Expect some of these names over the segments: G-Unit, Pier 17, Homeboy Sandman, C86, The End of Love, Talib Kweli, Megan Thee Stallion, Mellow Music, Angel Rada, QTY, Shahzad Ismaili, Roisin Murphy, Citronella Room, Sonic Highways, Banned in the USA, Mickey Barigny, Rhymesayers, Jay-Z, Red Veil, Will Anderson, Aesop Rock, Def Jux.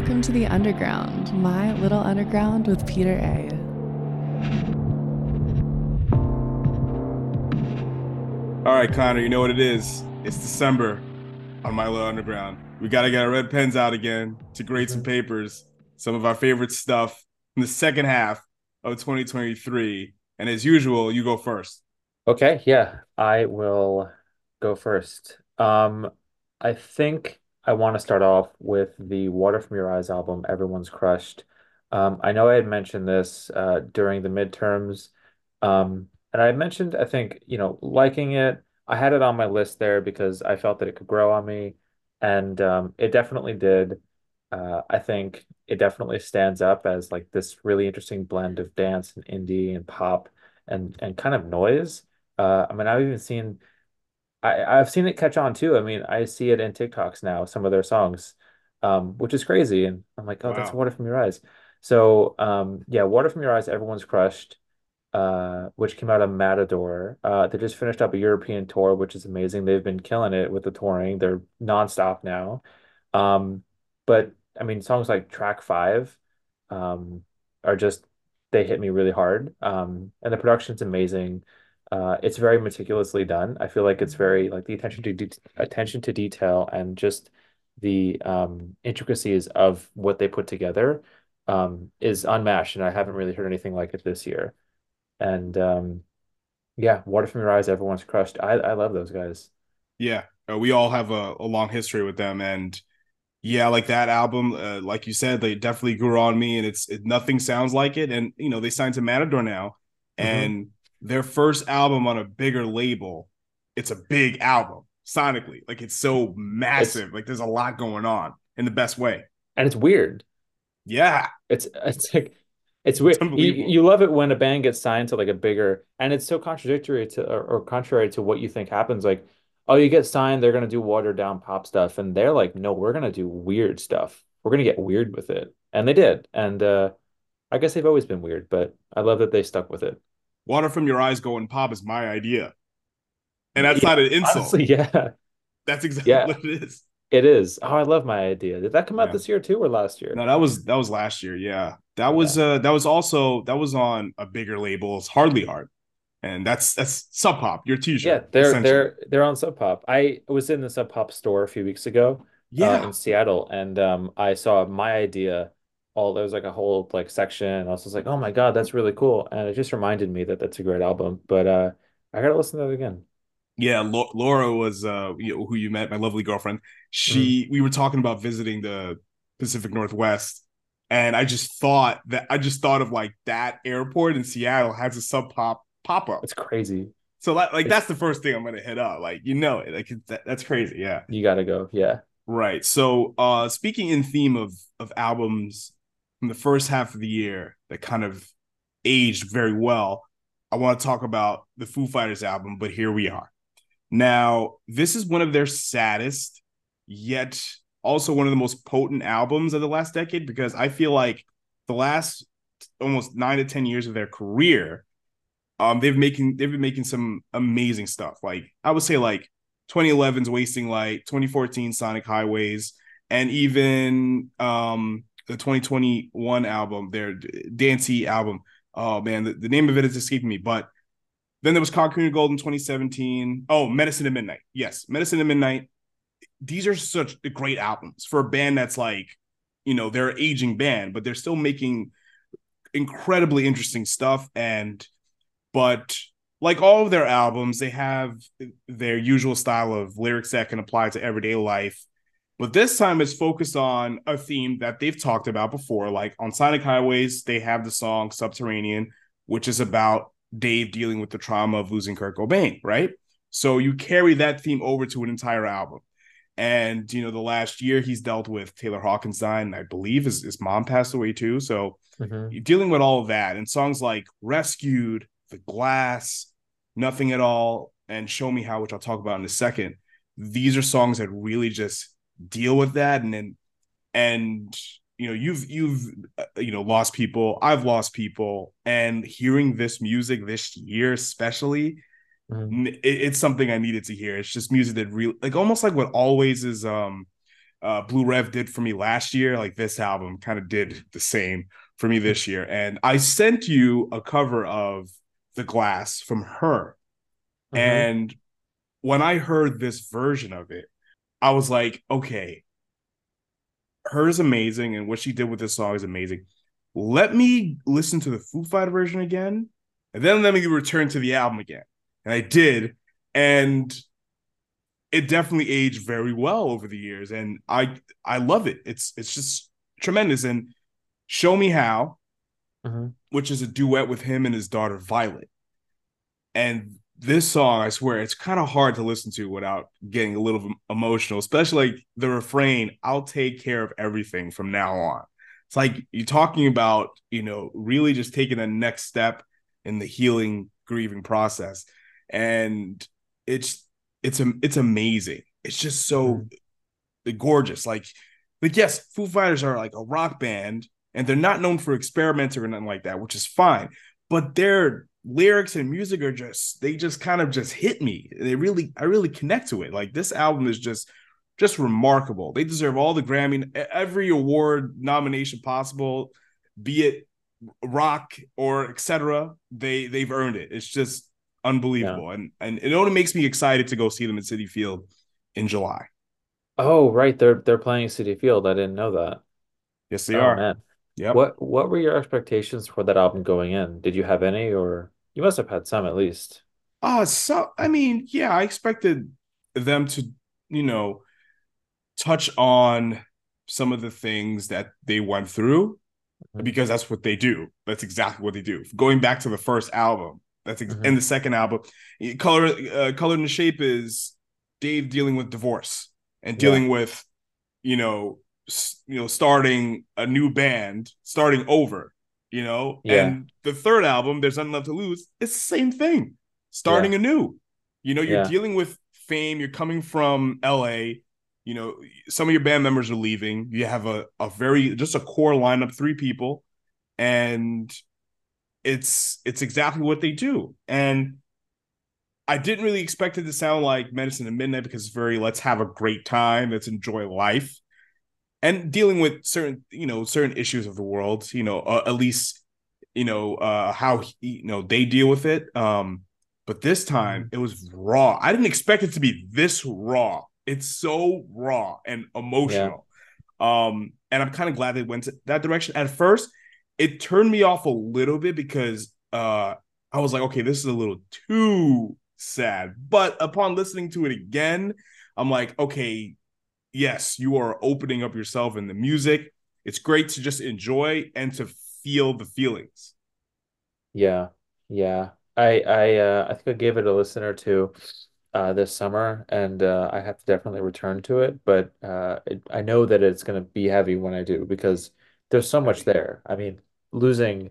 Welcome to the Underground, my little underground with Peter A. All right, Connor, you know what it is. It's December on My Little Underground. We got to get our red pens out again to grade some papers, some of our favorite stuff in the second half of 2023. And as usual, you go first. Okay, yeah, I will go first. I think I want to start off with the Water From Your Eyes album, Everyone's Crushed. I know I had mentioned this during the midterms, and I mentioned, I think, liking it. I had it on my list there because I felt that it could grow on me, and it definitely did. I think it definitely stands up as like this really interesting blend of dance and indie and pop and kind of noise. I mean, I've even seen... I've seen it catch on too. I mean, I see it in TikToks now, some of their songs, which is crazy. And I'm like, oh, wow, that's Water From Your Eyes. So yeah, Water From Your Eyes, Everyone's Crushed, which came out of Matador. They just finished up a European tour, which is amazing. They've been killing it with the touring. They're nonstop now. But I mean, songs like Track 5 are just, they hit me really hard. And the production's amazing. It's very meticulously done. I feel like it's very like the attention to detail and just the intricacies of what they put together is unmatched. And I haven't really heard anything like it this year. And yeah, Water From Your Eyes, Everyone's Crushed. I love those guys. Yeah, we all have a long history with them. And yeah, like that album, like you said, they definitely grew on me. And it's nothing sounds like it. And they signed to Matador now, and their first album on a bigger label, it's a big album sonically. Like, it's so massive. It's, like, there's a lot going on in the best way. And it's weird. Yeah. It's like, it's weird. You love it when a band gets signed to like a bigger, and it's so contradictory to, or contrary to what you think happens. Like, oh, you get signed, they're going to do watered down pop stuff. And they're like, no, we're going to do weird stuff. We're going to get weird with it. And they did. And I guess they've always been weird, but I love that they stuck with it. Water From Your Eyes going pop is my idea. And that's not an insult. Honestly, yeah. That's exactly what it is. It is. Oh, I love My Idea. Did that come out this year too or last year? No, that was last year, yeah. That was on a bigger label. It's Hardly Hard. And that's Sub Pop, your t-shirt. Yeah, they're on Sub Pop. I was in the Sub Pop store a few weeks ago in Seattle, and I saw My Idea. There was like a whole like section, and I was just like, oh my god, that's really cool. And it just reminded me that that's a great album, but I gotta listen to that again. Yeah, Laura was who you met, my lovely girlfriend. She we were talking about visiting the Pacific Northwest, and I just thought of like that airport in Seattle has a Sub Pop pop-up. It's crazy. So that's the first thing I'm gonna hit up, like that's crazy. Yeah, you gotta go. Yeah, right. So speaking in theme of albums from the first half of the year that kind of aged very well, I want to talk about the Foo Fighters album, But Here We Are. Now, this is one of their saddest, yet also one of the most potent albums of the last decade, because I feel like the last almost 9 to 10 years of their career, they've been making some amazing stuff. Like, I would say like 2011's Wasting Light, 2014 Sonic Highways, and even the 2021 album, their Dancy album. Oh, man, the name of it is escaping me. But then there was Conquering Your Gold in 2017. Oh, Medicine at Midnight. Yes, Medicine at Midnight. These are such great albums for a band that's like, they're an aging band, but they're still making incredibly interesting stuff. But like all of their albums, they have their usual style of lyrics that can apply to everyday life. But this time it's focused on a theme that they've talked about before. Like on Sonic Highways, they have the song Subterranean, which is about Dave dealing with the trauma of losing Kurt Cobain, right? So you carry that theme over to an entire album. And, the last year he's dealt with Taylor Hawkins, and I believe his mom passed away too. So you're dealing with all of that. And songs like Rescued, The Glass, Nothing at All, and Show Me How, which I'll talk about in a second. These are songs that really just deal with that, and you've lost people, I've lost people, and hearing this music this year especially, it's something I needed to hear. It's just music that really, like, almost like what Always is Blue Rev did for me last year, like this album kind of did the same for me this year. And I sent you a cover of The Glass from her. Mm-hmm. And when I heard this version of it, I was like, okay, her is amazing, and what she did with this song is amazing. Let me listen to the Foo Fighters version again, and then let me return to the album again. And I did, and it definitely aged very well over the years, and I love it. It's just tremendous. And Show Me How, mm-hmm. which is a duet with him and his daughter Violet. And this song, I swear, it's kind of hard to listen to without getting a little emotional, especially like the refrain, I'll take care of everything from now on. It's like you're talking about, you know, really just taking the next step in the healing, grieving process. And it's amazing. It's just so gorgeous. Like, yes, Foo Fighters are like a rock band, and they're not known for experimenting or nothing like that, which is fine. But they're lyrics and music are just, they just kind of just hit me. I really connect to it. Like, this album is just remarkable. They deserve all the Grammy, every award nomination possible, be it rock or etc. They've earned it. It's just unbelievable. Yeah. And it only makes me excited to go see them at Citi Field in July. Oh, right. They're playing Citi Field. I didn't know that. Yes, they are. Man. Yep. What were your expectations for that album going in? Did you have any, or you must have had some at least? So I mean, yeah, I expected them to, you know, touch on some of the things that they went through, mm-hmm. because that's what they do. That's exactly what they do. Going back to the first album, that's mm-hmm. and the second album, Color and the Shape is Dave dealing with divorce and dealing with, you know, starting a new band, starting over, you know, and the third album, There's Nothing Left to Lose, it's the same thing, starting anew. You know, you're dealing with fame, you're coming from LA, you know, some of your band members are leaving, you have a very core lineup, three people, and it's exactly what they do. And I didn't really expect it to sound like Medicine at Midnight, because it's very, let's have a great time, let's enjoy life. And dealing with certain issues of the world, you know, at least, you know, how they deal with it. But this time it was raw. I didn't expect it to be this raw. It's so raw and emotional. Yeah. And I'm kind of glad they went that direction. At first, it turned me off a little bit because I was like, okay, this is a little too sad. But upon listening to it again, I'm like, okay, yes, you are opening up yourself in the music. It's great to just enjoy and to feel the feelings. Yeah. I think I gave it a listen or two this summer, and I have to definitely return to it. But I know that it's going to be heavy when I do, because there's so much there. I mean, losing,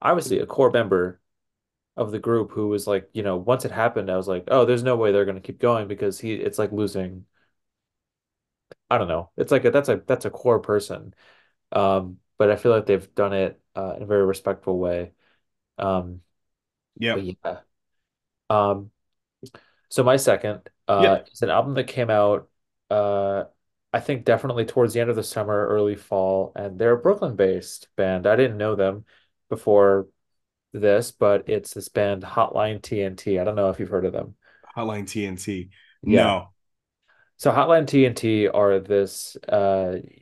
obviously, a core member of the group who was like, you know, once it happened, I was like, oh, there's no way they're going to keep going, because it's like losing, I don't know. It's like that's a core person, but I feel like they've done it in a very respectful way. So my second is an album that came out, I think definitely towards the end of the summer, early fall, and they're a Brooklyn-based band. I didn't know them before this, but it's this band Hotline TNT. I don't know if you've heard of them. Hotline TNT. Yeah. No. So Hotline TNT are this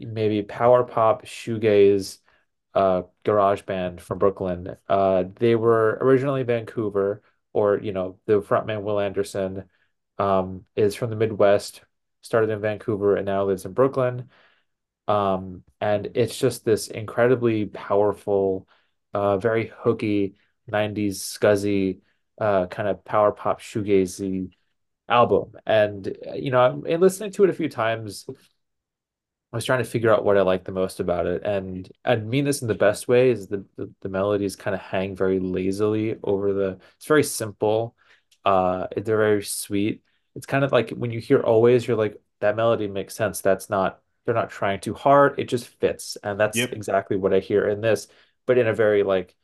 maybe power pop shoegaze garage band from Brooklyn. They were originally Vancouver, or, you know, the frontman Will Anderson is from the Midwest, started in Vancouver, and now lives in Brooklyn. And it's just this incredibly powerful, very hooky, 90s scuzzy kind of power pop shoegazy album. And you know, in listening to it a few times, I was trying to figure out what I liked the most about it, and I mean this in the best way, is the melodies kind of hang very lazily over it's very simple, they're very sweet. It's kind of like when you hear Always, you're like, that melody makes sense, they're not trying too hard, it just fits. And that's exactly what I hear in this, but in a very, like,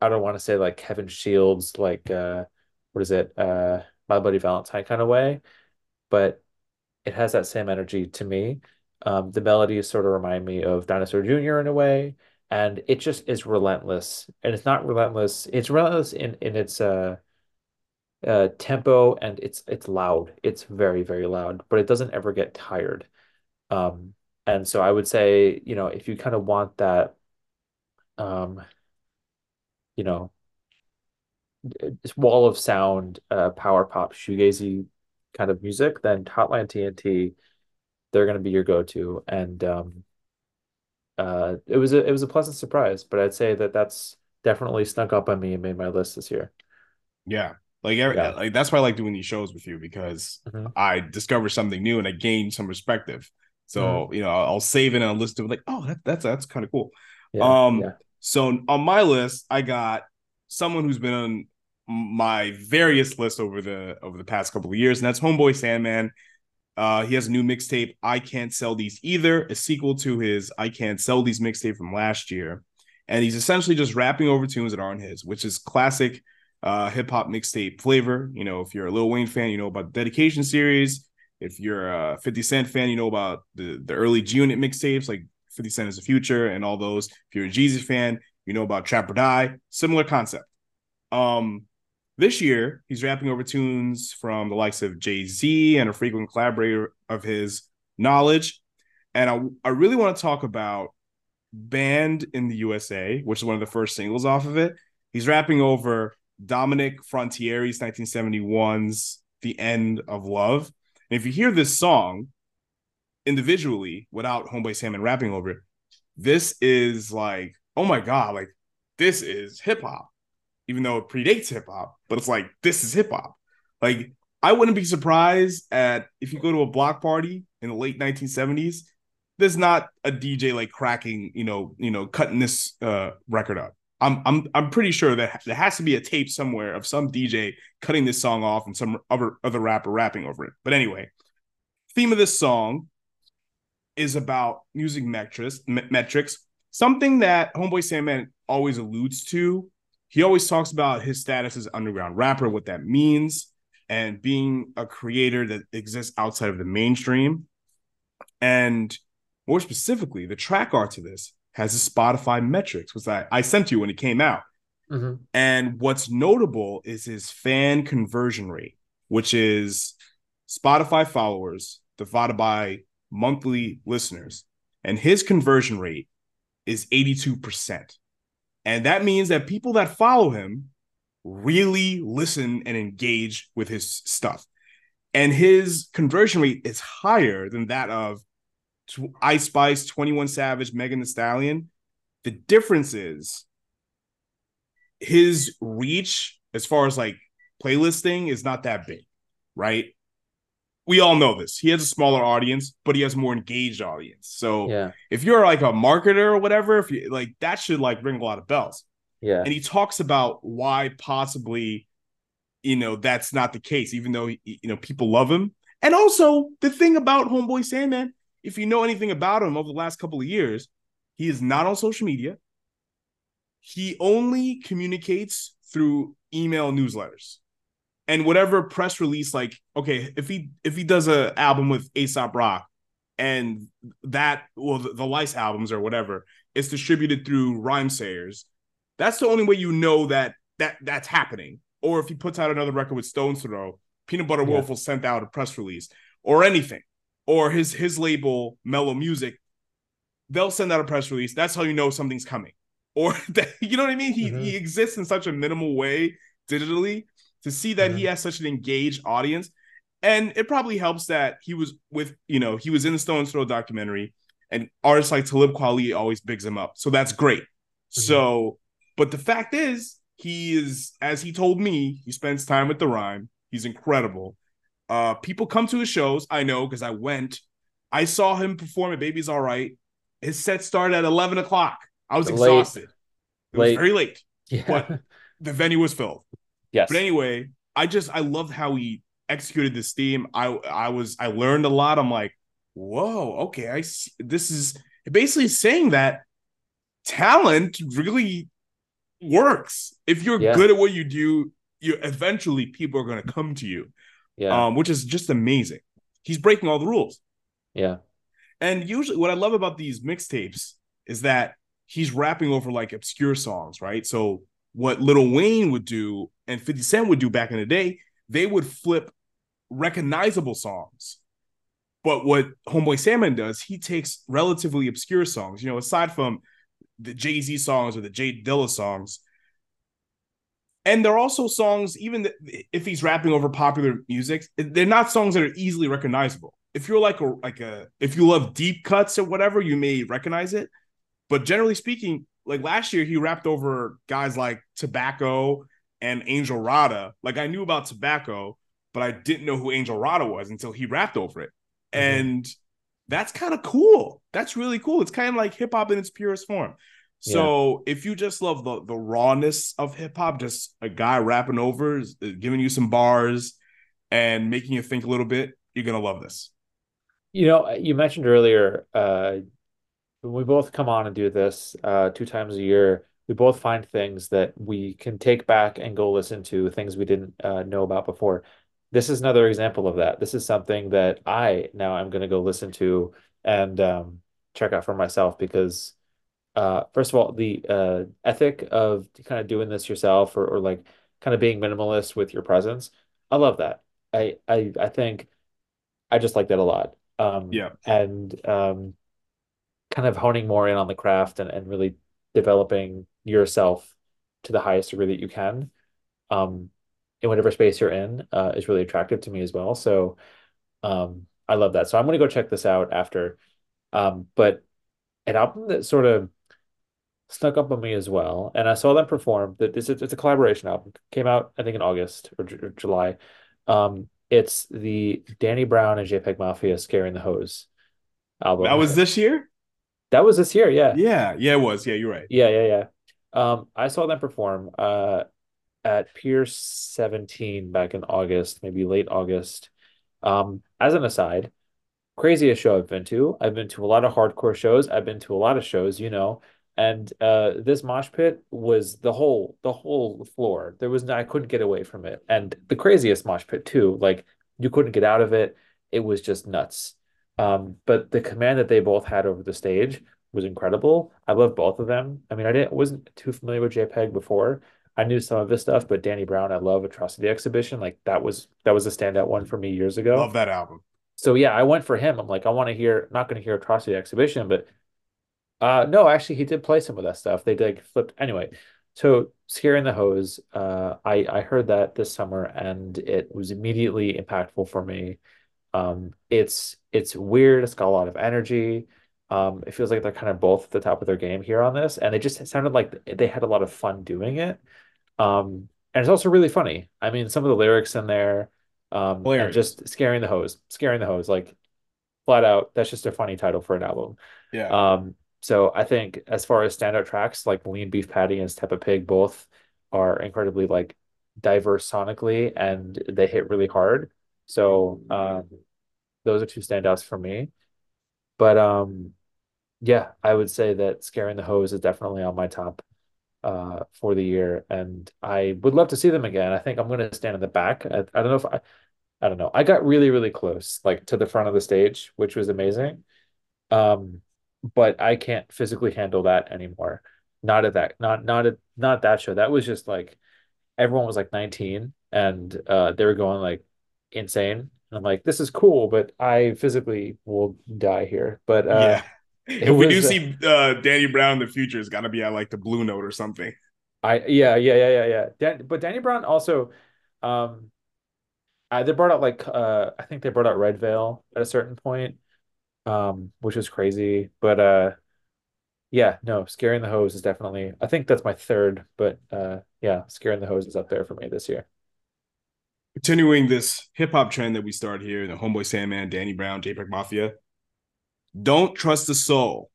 I don't want to say like Kevin Shields, like what is it, My Bloody Valentine kind of way, but it has that same energy to me. The melodies sort of remind me of Dinosaur Jr. in a way, and it just is relentless. And it's not relentless. It's relentless in its tempo, and it's loud. It's very, very loud, but it doesn't ever get tired. And so I would say, you know, if you kind of want that, you know, this wall of sound, power pop, shoegazy kind of music, then Hotline TNT, they're going to be your go-to. And it was a pleasant surprise, but I'd say that that's definitely snuck up on me and made my list this year. Yeah. Like that's why I like doing these shows with you, because mm-hmm. I discover something new and I gain some perspective. So mm-hmm. you know, I'll save it and I'll list it like, oh, that's kind of cool. Yeah, So on my list, I got someone who's been on my various lists over the past couple of years, and that's Homeboy Sandman. He has a new mixtape, I Can't Sell These Either, a sequel to his I Can't Sell These mixtape from last year, and he's essentially just rapping over tunes that aren't his, which is classic hip-hop mixtape flavor. You know, if you're a Lil Wayne fan, you know about the Dedication series. If you're a 50 Cent fan, you know about the early G-Unit mixtapes, like 50 Cent is the Future and all those. If you're a Jeezy fan, you know about Trap or Die. Similar concept. This year, he's rapping over tunes from the likes of Jay-Z and a frequent collaborator of his, Knowledge. And I really want to talk about Banned in the USA, which is one of the first singles off of it. He's rapping over Dominic Frontieri's 1971's The End of Love. And if you hear this song individually without Homeboy Sandman rapping over it, this is like, oh my God, like this is hip hop, even though it predates hip hop, but it's like, this is hip hop. Like, I wouldn't be surprised at if you go to a block party in the late 1970s, there's not a DJ like cracking, you know, cutting this record up. I'm pretty sure that there has to be a tape somewhere of some DJ cutting this song off and some other rapper rapping over it. But anyway, theme of this song is about music metrics, something that Homeboy Sandman always alludes to. He always talks about his status as an underground rapper, what that means, and being a creator that exists outside of the mainstream. And more specifically, the track art to this has a Spotify metrics, which I sent you when it came out. Mm-hmm. And what's notable is his fan conversion rate, which is Spotify followers divided by monthly listeners. And his conversion rate is 82%. And that means that people that follow him really listen and engage with his stuff. And his conversion rate is higher than that of Ice Spice, 21 Savage, Megan Thee Stallion. The difference is his reach as far as like playlisting is not that big, right? We all know this. He has a smaller audience, but he has a more engaged audience. So yeah, if you're like a marketer or whatever, if you like, that should like ring a lot of bells. Yeah. And he talks about why possibly, you know, that's not the case, even though, you know, people love him. And also the thing about Homeboy Sandman, if you know anything about him over the last couple of years, he is not on social media. He only communicates through email newsletters and whatever press release. Like, okay, if he does an album with Aesop Rock and that, well, the Lice albums or whatever, it's distributed through Rhymesayers. That's the only way you know that's happening. Or if he puts out another record with Stone's Throw, Peanut Butter Wolf will send out a press release or anything. Or his label, Mellow Music, they'll send out a press release. That's how you know something's coming. Or, that, you know what I mean? He exists in such a minimal way digitally to see that he has such an engaged audience. And it probably helps that he was with, you know, he was in the Stone's Throw documentary and artists like Talib Kweli always bigs him up. So that's great. Mm-hmm. So, but the fact is, he is, as he told me, he spends time with The Rhyme. He's incredible. People come to his shows. I know because I went. I saw him perform at Baby's All Right. His set started at 11 o'clock. I was exhausted. It was very late. Yeah. But the venue was filled. Yes. But anyway, I loved how he executed this theme. I learned a lot. I'm like, whoa, okay. I see. This is basically saying that talent really works. If you're good at what you do, eventually people are going to come to you. Yeah. Which is just amazing. He's breaking all the rules. Yeah. And usually what I love about these mixtapes is that he's rapping over like obscure songs, right? So what Lil Wayne would do and 50 Cent would do back in the day, they would flip recognizable songs. But what Homeboy Sandman does, he takes relatively obscure songs, you know, aside from the Jay-Z songs or the Jay Dilla songs. And they're also songs, even if he's rapping over popular music, they're not songs that are easily recognizable. If you're if you love deep cuts or whatever, you may recognize it. But generally speaking, like last year, he rapped over guys like Tobacco and Angel Rada. Like I knew about Tobacco, but I didn't know who Angel Rada was until he rapped over it. Mm-hmm. And that's kind of cool. That's really cool. It's kind of like hip hop in its purest form. So yeah. If you just love the rawness of hip-hop, just a guy rapping over, giving you some bars and making you think a little bit, you're going to love this. You know, you mentioned earlier, we both come on and do this 2 times a year. We both find things that we can take back and go listen to, things we didn't know about before. This is another example of that. This is something that I'm going to go listen to and check out for myself because... first of all, the ethic of kind of doing this yourself or like kind of being minimalist with your presence, I love that. I think I just like that a lot. And kind of honing more in on the craft and really developing yourself to the highest degree that you can in whatever space you're in is really attractive to me as well. So I love that. So I'm going to go check this out after. But an album that sort of snuck up on me as well, and I saw them perform. That it's a collaboration album. Came out I think in August or July. It's the Danny Brown and JPEGMAFIA Scaring the Hoes album. That was this year. That was this year. Yeah. It was. Yeah, you're right. Yeah. I saw them perform at Pier 17 back in August, maybe late August. As an aside, craziest show I've been to. I've been to a lot of hardcore shows. I've been to a lot of shows, you know. And this mosh pit was the whole floor. I couldn't get away from it. And the craziest mosh pit too. Like you couldn't get out of it. It was just nuts. But the command that they both had over the stage was incredible. I love both of them. I mean, I wasn't too familiar with JPEG before. I knew some of his stuff, but Danny Brown, I love Atrocity Exhibition. Like that was a standout one for me years ago. Love that album. So yeah, I went for him. I'm like, I want to hear, not going to hear Atrocity Exhibition, but no, actually he did play some of that stuff. They did flip anyway. So Scaring the Hoes, I heard that this summer and it was immediately impactful for me. It's weird. It's got a lot of energy. It feels like they're kind of both at the top of their game here on this, and they just sounded like they had a lot of fun doing it. And it's also really funny. I mean, some of the lyrics in there. And just scaring the hoes, like flat out. That's just a funny title for an album. Yeah. So I think as far as standout tracks, like Lean Beef Patty and Step a Pig, both are incredibly like diverse sonically, and they hit really hard. So those are 2 standouts for me. But yeah, I would say that Scaring the Hoes is definitely on my top for the year, and I would love to see them again. I think I'm going to stand in the back. I don't know if I don't know. I got really, really close, like to the front of the stage, which was amazing. But I can't physically handle that anymore. Not at that show. That was just like everyone was like 19, and they were going like insane. And I'm like, this is cool, but I physically will die here. But yeah. If we do see Danny Brown in the future, it's got to be at like the Blue Note or something. Yeah. But Danny Brown also, they brought out like I think they brought out Red Veil at a certain point, which was crazy. But yeah, no, Scaring the Hoes is definitely. I think that's my 3rd, but yeah, Scaring the Hoes is up there for me this year. Continuing this hip hop trend that we start here, the Homeboy Sandman, Danny Brown, JPEGMAFIA. Don't Trust the Soul,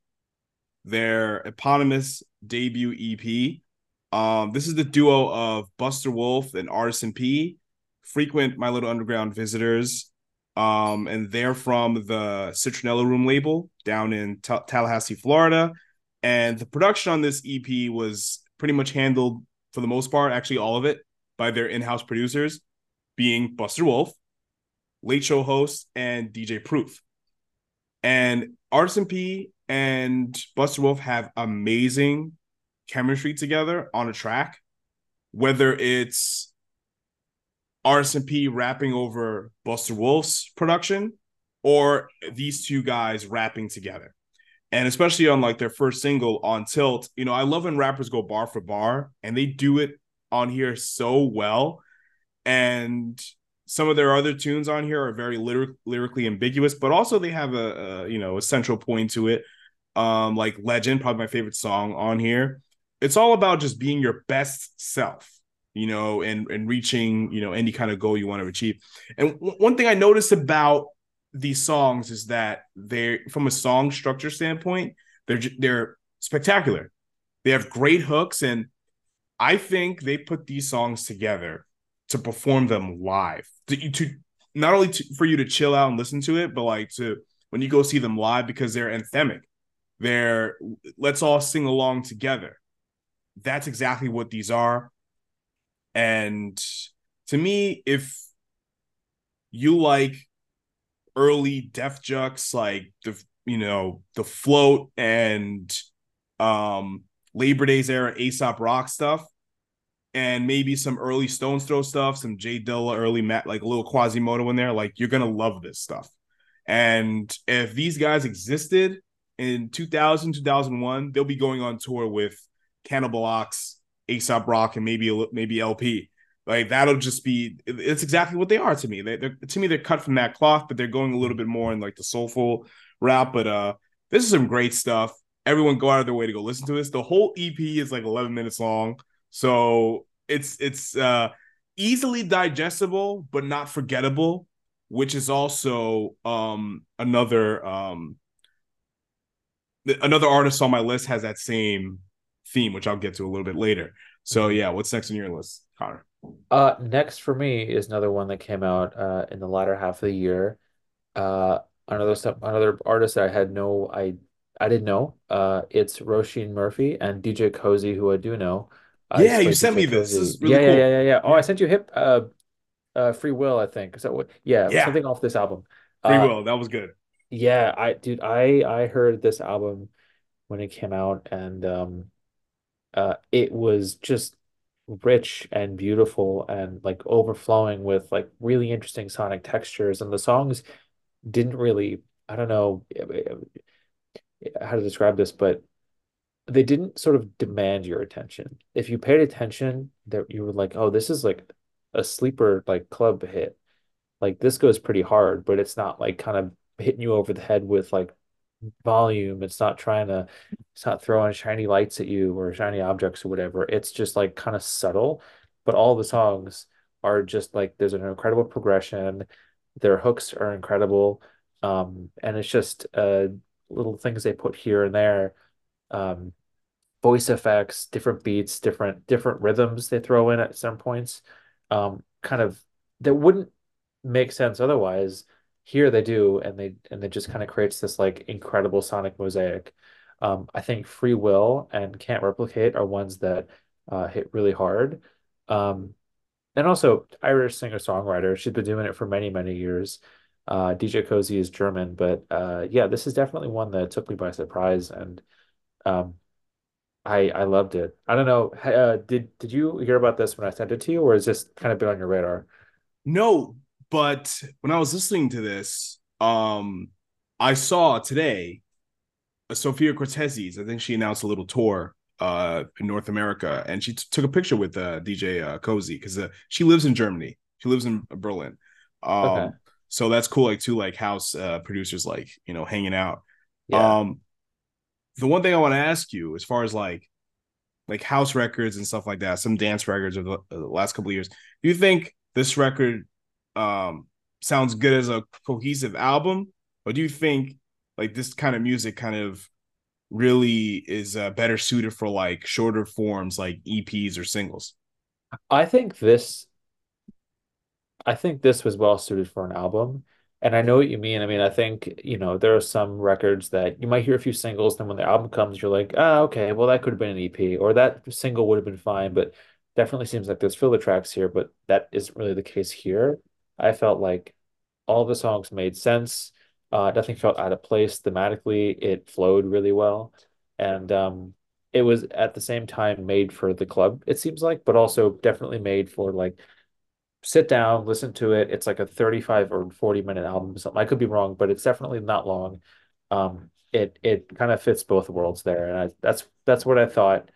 their eponymous debut EP. This is the duo of Buster Wolf and RSMP, frequent My Little Underground visitors, and they're from the Citronella Room label down in Tallahassee, Florida. And the production on this EP was pretty much handled, for the most part, actually all of it, by their in-house producers, being Buster Wolf, Late Show host, and DJ Proof. And RSMP and Buster Wolf have amazing chemistry together on a track, whether it's RSMP rapping over Buster Wolf's production or these two guys rapping together. And especially on like their first single on Tilt, you know, I love when rappers go bar for bar, and they do it on here so well. And some of their other tunes on here are very lyrically ambiguous, but also they have a central point to it. Like Legend, probably my favorite song on here. It's all about just being your best self, you know, and reaching, you know, any kind of goal you want to achieve. And one thing I noticed about these songs is that they're, from a song structure standpoint, they're spectacular. They have great hooks, and I think they put these songs together to perform them live. For you to chill out and listen to it, but like to when you go see them live, because they're anthemic. They're let's all sing along together. That's exactly what these are. And to me, if you like early Def Jux, like the Float and Labor Days era Aesop Rock stuff, and maybe some early Stone's Throw stuff, some Jay Dilla, early Matt, like a little Quasimodo in there, like you're gonna love this stuff. And if these guys existed in 2000, 2001, they'll be going on tour with Cannibal Ox, Aesop Rock, and maybe LP. Like that'll just be, it's exactly what they are to me. They're cut from that cloth, but they're going a little bit more in like the soulful rap. But this is some great stuff. Everyone go out of their way to go listen to this. The whole EP is like 11 minutes long, so it's easily digestible but not forgettable, which is also another artist on my list has that same theme, which I'll get to a little bit later. So yeah, what's next on your list, Connor? Next for me is another one that came out in the latter half of the year. Another artist that I didn't know. It's Roisin Murphy and DJ Koze, who I do know. Yeah, you sent me this. This is really cool. Yeah. Oh, I sent you Hip Free Will, I think. So yeah, something off this album. Free Will, that was good. Yeah, I heard this album when it came out, and it was just rich and beautiful and like overflowing with like really interesting sonic textures, and the songs didn't really, I don't know how to describe this, but they didn't sort of demand your attention. If you paid attention, that you were like, oh, this is like a sleeper like club hit, like this goes pretty hard, but it's not like kind of hitting you over the head with like volume. It's not throwing shiny lights at you or shiny objects or whatever. It's just like kind of subtle, but all the songs are just like, there's an incredible progression, their hooks are incredible, and it's just little things they put here and there, voice effects, different beats, different rhythms they throw in at some points, kind of that wouldn't make sense otherwise. Here they do, and it just kind of creates this like incredible sonic mosaic. I think Free Will and Can't Replicate are ones that hit really hard. And also Irish singer-songwriter. She's been doing it for many, many years. DJ Koze is German, but yeah, this is definitely one that took me by surprise, and I loved it. I don't know. Did you hear about this when I sent it to you, or has this kind of been on your radar? No. But when I was listening to this, I saw today Sofia Cortez's, I think she announced a little tour in North America, and she took a picture with DJ Koze, because she lives in Germany. She lives in Berlin. Okay. So that's cool, like two like house producers like, you know, hanging out. Yeah. The one thing I want to ask you as far as like house records and stuff like that, some dance records of the last couple of years, do you think this record sounds good as a cohesive album, or do you think like this kind of music kind of really is better suited for like shorter forms like EPs or singles? I think this was well suited for an album, and I know what you mean. I mean, I think, you know, there are some records that you might hear a few singles, then when the album comes you're like, ah, okay, well that could have been an EP, or that single would have been fine, but definitely seems like there's filler tracks here, but that isn't really the case here. I felt like All the songs made sense. Nothing felt out of place thematically. It flowed really well. And it was at the same time made for the club, it seems like, but also definitely made for like sit down, listen to it. It's like a 35 or 40 minute album. Something. I could be wrong, but it's definitely not long. It kind of fits both worlds there. And that's what I thought.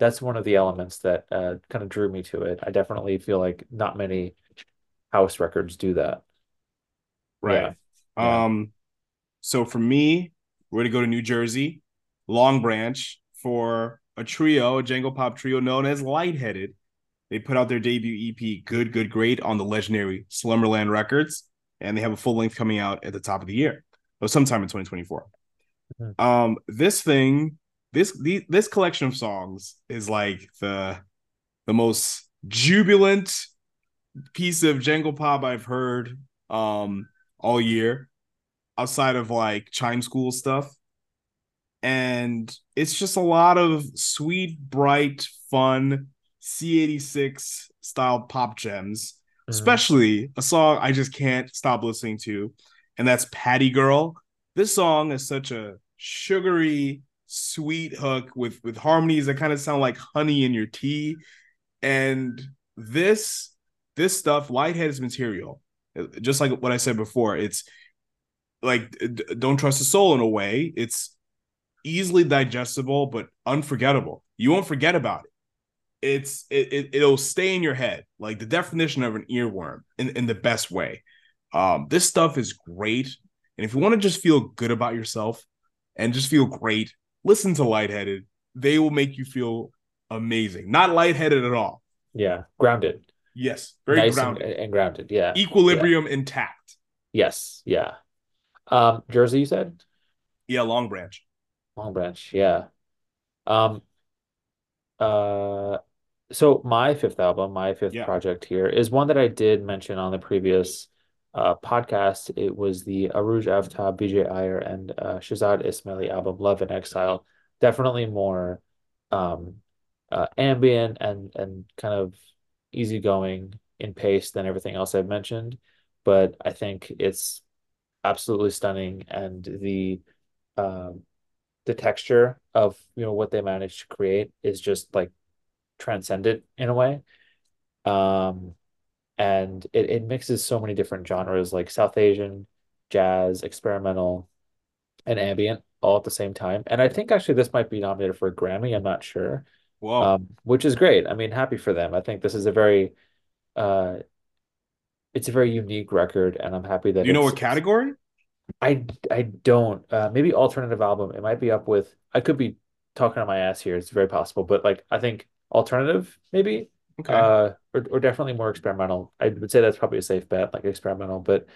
That's one of the elements that kind of drew me to it. I definitely feel like not many house records do that. Right. Yeah. So for me, we're going to go to New Jersey, Long Branch, for a trio, a jangle pop trio known as Lightheaded. They put out their debut EP, Good, Good, Great, on the legendary Slumberland Records, and they have a full length coming out at the top of the year, or sometime in 2024. Mm-hmm. This collection of songs is like the most jubilant piece of jangle pop I've heard all year, outside of like Chime School stuff. And it's just a lot of sweet, bright, fun C86 style pop gems, mm-hmm. especially a song I just can't stop listening to, and that's Patty Girl. This song is such a sugary, sweet hook with harmonies that kind of sound like honey in your tea. And this stuff, Lightheaded's material, just like what I said before, it's like Don't Trust the Soul in a way. It's easily digestible but unforgettable. You won't forget about it. It'll stay in your head, like the definition of an earworm in the best way. This stuff is great, and if you want to just feel good about yourself and just feel great, listen to Lightheaded. They will make you feel amazing. Not lightheaded at all. Yeah, grounded. Yes, very nice grounded. And grounded, yeah. Equilibrium intact. Yes, yeah. Jersey, you said? Yeah, Long Branch. Long Branch, yeah. So my fifth project here is one that I did mention on the previous podcast. It was the Aruj Aftab, BJ Iyer, and Shahzad Ismaili album Love in Exile. Definitely more ambient and kind of easygoing in pace than everything else I've mentioned, but I think it's absolutely stunning, and the texture of what they managed to create is just like transcendent in a way. And it mixes so many different genres, like South Asian, jazz, experimental, and ambient all at the same time. And I think actually this might be nominated for a Grammy. I'm not sure. Whoa. Which is great. I mean, happy for them. I think this is a very unique record, and I'm happy that what category? I don't. Maybe alternative album. It might be up with. I could be talking on my ass here. It's very possible, but like I think alternative maybe. Okay. Or definitely more experimental. I would say that's probably a safe bet, like experimental. But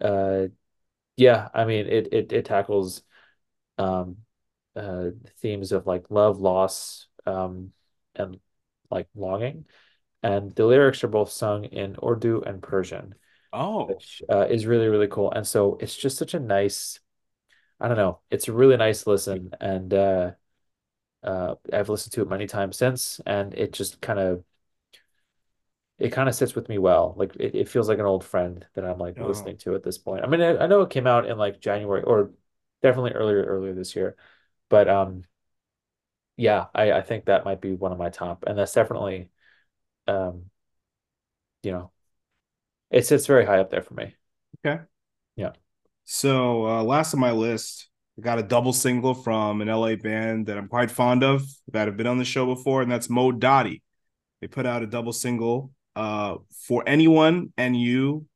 yeah, I mean it tackles themes of like love, loss, and like longing. And the lyrics are both sung in Urdu and Persian. Oh, which is really, really cool. And so it's just such a nice, I don't know, it's a really nice listen. And I've listened to it many times since, and it just kind of sits with me well. Like it feels like an old friend that I'm like listening to at this point. I mean, I know it came out in like January, or definitely earlier this year, but yeah, I think that might be one of my top, and that's definitely, it sits very high up there for me. Okay. Yeah. So last on my list, I got a double single from an LA band that I'm quite fond of, that have been on the show before, and that's Mo Dotti. They put out a double single For Anyone and You,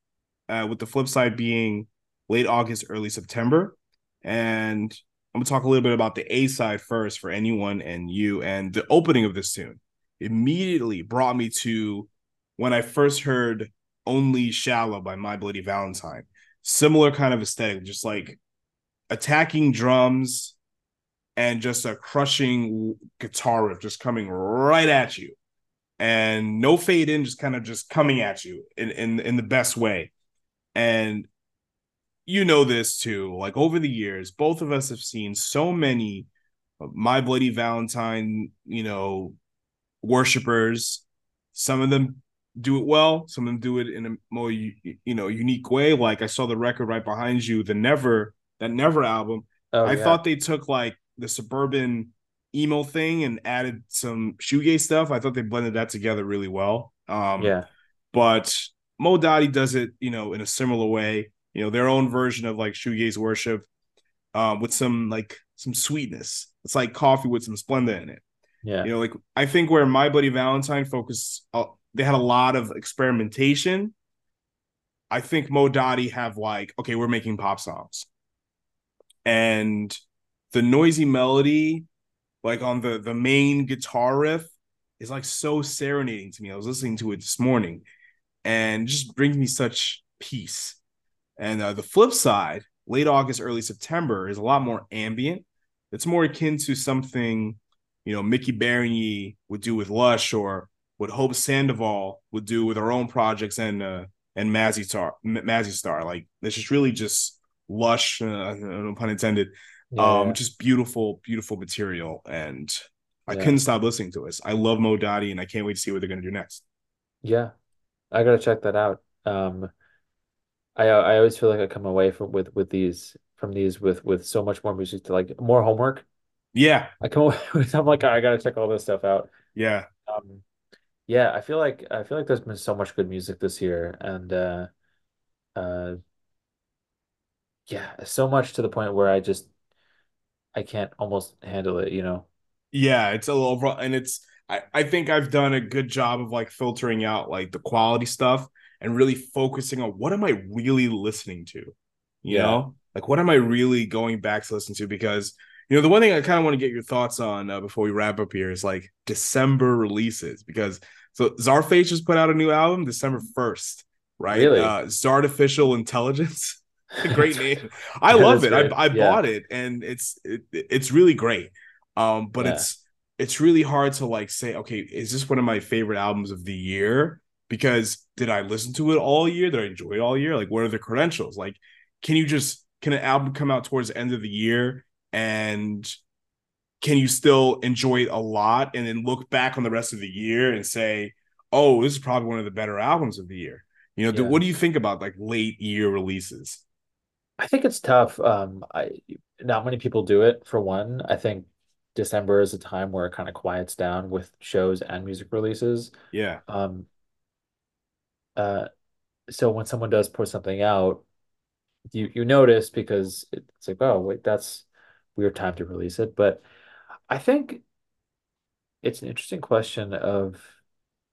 with the flip side being late August, early September. And I'm going to talk a little bit about the A side first, For Anyone and You. And the opening of this tune immediately brought me to when I first heard Only Shallow by My Bloody Valentine. Similar kind of aesthetic, just like attacking drums and just a crushing guitar riff just coming right at you, and no fade in, just kind of just coming at you in the best way. And this too, like over the years, both of us have seen so many My Bloody Valentine, worshipers, some of them do it well. Some of them do it in a more unique way. Like I saw the record right behind you, the Never album. Oh, I thought they took like the suburban emo thing and added some shoegaze stuff. I thought they blended that together really well. But Mo Dotty does it, in a similar way. Their own version of like shoegaze worship, with some sweetness. It's like coffee with some Splenda in it. Yeah. I think where My Buddy Valentine focused, they had a lot of experimentation. I think Mo Dotty have okay, we're making pop songs. And the noisy melody, on the main guitar riff, is so serenading to me. I was listening to it this morning and just brings me such peace. And the flip side, late August, early September, is a lot more ambient. It's more akin to something, Mickey Barigny would do with Lush, or what Hope Sandoval would do with her own projects and Mazzy Star. It's just really just lush, no pun intended. Just beautiful material, and I couldn't stop listening to it. I love Mo Dotty, and I can't wait to see what they're going to do next. Yeah, I gotta check that out. I always feel like I come away from these with so much more music to more homework. Yeah, I come away with, I'm I gotta check all this stuff out. Yeah, I feel like there's been so much good music this year, and so much to the point where I can't almost handle it, Yeah, it's a little, and I think I've done a good job of filtering out the quality stuff and really focusing on what am I really listening to, you know? What am I really going back to listen to? Because, the one thing I kind of want to get your thoughts on before we wrap up here is December releases, because so Zarface just put out a new album December 1st, right? Really? Zartificial Intelligence. Great name. I love it. Great. I bought it, and it's really great. It's really hard to say, okay, is this one of my favorite albums of the year? Because did I listen to it all year? Did I enjoy it all year? What are the credentials? Can an album come out towards the end of the year, and can you still enjoy it a lot and then look back on the rest of the year and say, oh, this is probably one of the better albums of the year? What do you think about late year releases? I think it's tough. Not many people do it, for one. I think December is a time where it kind of quiets down with shows and music releases. Yeah. So when someone does put something out, you notice, because it's oh wait, that's weird time to release it. But I think it's an interesting question of,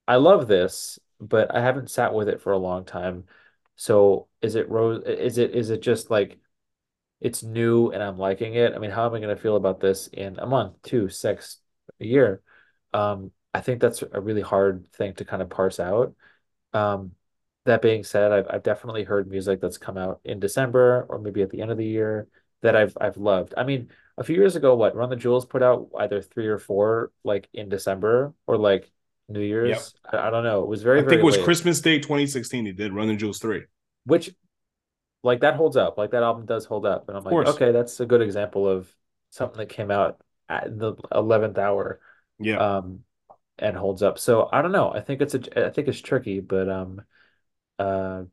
I love this, but I haven't sat with it for a long time. So is it just it's new and I'm liking it? I mean, how am I going to feel about this in a month, 2, 6, a year? I think that's a really hard thing to kind of parse out. That being said, I've definitely heard music that's come out in December or maybe at the end of the year that I've loved. I mean, a few years ago, Run the Jewels put out either 3 or 4 in December or New Year's. Yep. I don't know. It was very it was late. Christmas Day 2016 they did Run the Jewels 3. Which that holds up. That album does hold up. And I'm okay, that's a good example of something that came out at the 11th hour. Yeah. And holds up. So I don't know. I think it's tricky, but I don't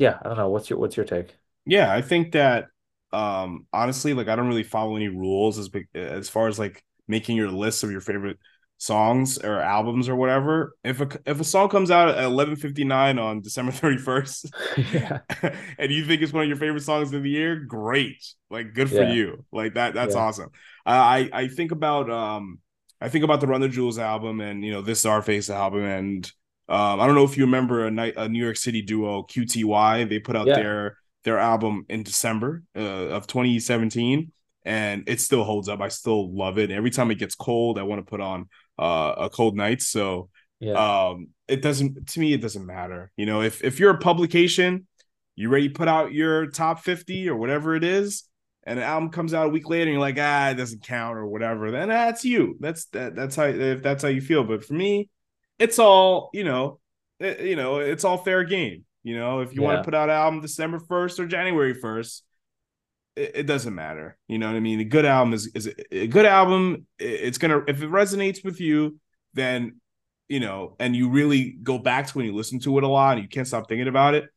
know. What's your take? Yeah, I think that honestly, I don't really follow any rules as far as making your list of your favorite songs or albums or whatever. If a song comes out at 11:59 on December 31st and you think it's one of your favorite songs of the year, great, good for you. That's awesome. I think about the Run the Jewels album and this Starface album, and I don't know if you remember a New York City duo, QTY. They put out their album in December of 2017, and it still holds up. I still love it. Every time it gets cold, I want to put on a cold night. So it doesn't matter. If you're a publication, you already put out your top 50 or whatever it is, and an album comes out a week later and you're it doesn't count or whatever, then that's you. That's how you feel. But for me, it's all, it's all fair game. If you want to put out an album December 1st or January 1st, it doesn't matter. You know what I mean? A good album is a good album. It's going to, if it resonates with you, then you know, and you really go back to when you listen to it a lot and you can't stop thinking about it,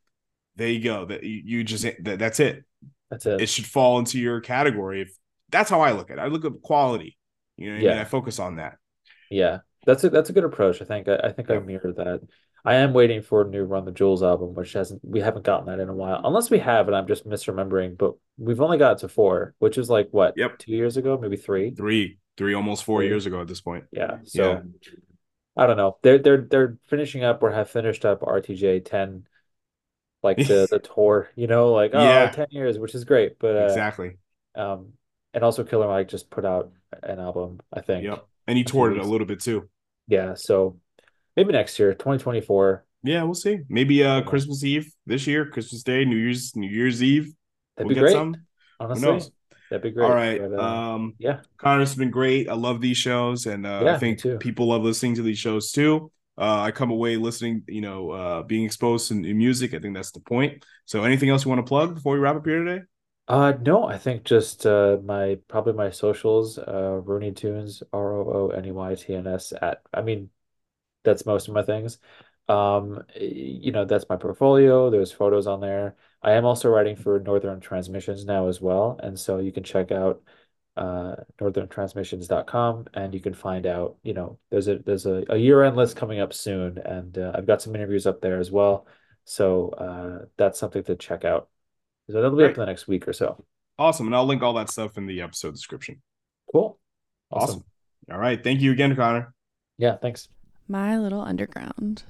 there you go. That you just that's it. That's it. It should fall into your category. If that's how I look at it. I look at quality. You know what I mean? I focus on that. Yeah. That's a good approach. I think I mirror that. I am waiting for a new Run the Jewels album, which we haven't gotten that in a while. Unless we have, and I'm just misremembering, but we've only got to 4, which is like what? Yep. 2 years ago, maybe 3. Three, almost 4 years ago at this point. Yeah. So I don't know. They're finishing up or have finished up RTJ 10, like the tour, you know, like 10 years, which is great. But exactly. And also Killer Mike just put out an album, I think. Yep. And he toured it a little bit too. Yeah. So maybe next year, 2024. Yeah, we'll see. Maybe Christmas Eve this year, Christmas Day, New Year's Eve. That'd be great. Honestly, who knows? That'd be great. All right. But, Connor's been great. I love these shows, and I think people love listening to these shows too. I come away listening, you know, being exposed to new music. I think that's the point. So, anything else you want to plug before we wrap up here today? No, I think just my socials, Rooney Tunes, ROONEYTNS at. I mean, that's most of my things. You know, that's my portfolio. There's photos on there. I am also writing for Northern Transmissions now as well, and so you can check out northerntransmissions.com, and you can find out, you know, there's a year-end list coming up soon, and I've got some interviews up there as well, so that's something to check out. So that'll be up for the next week or so. Awesome, and I'll link all that stuff in the episode description. Cool. Awesome. All right, thank you again, Connor. Yeah, thanks. My Little Underground.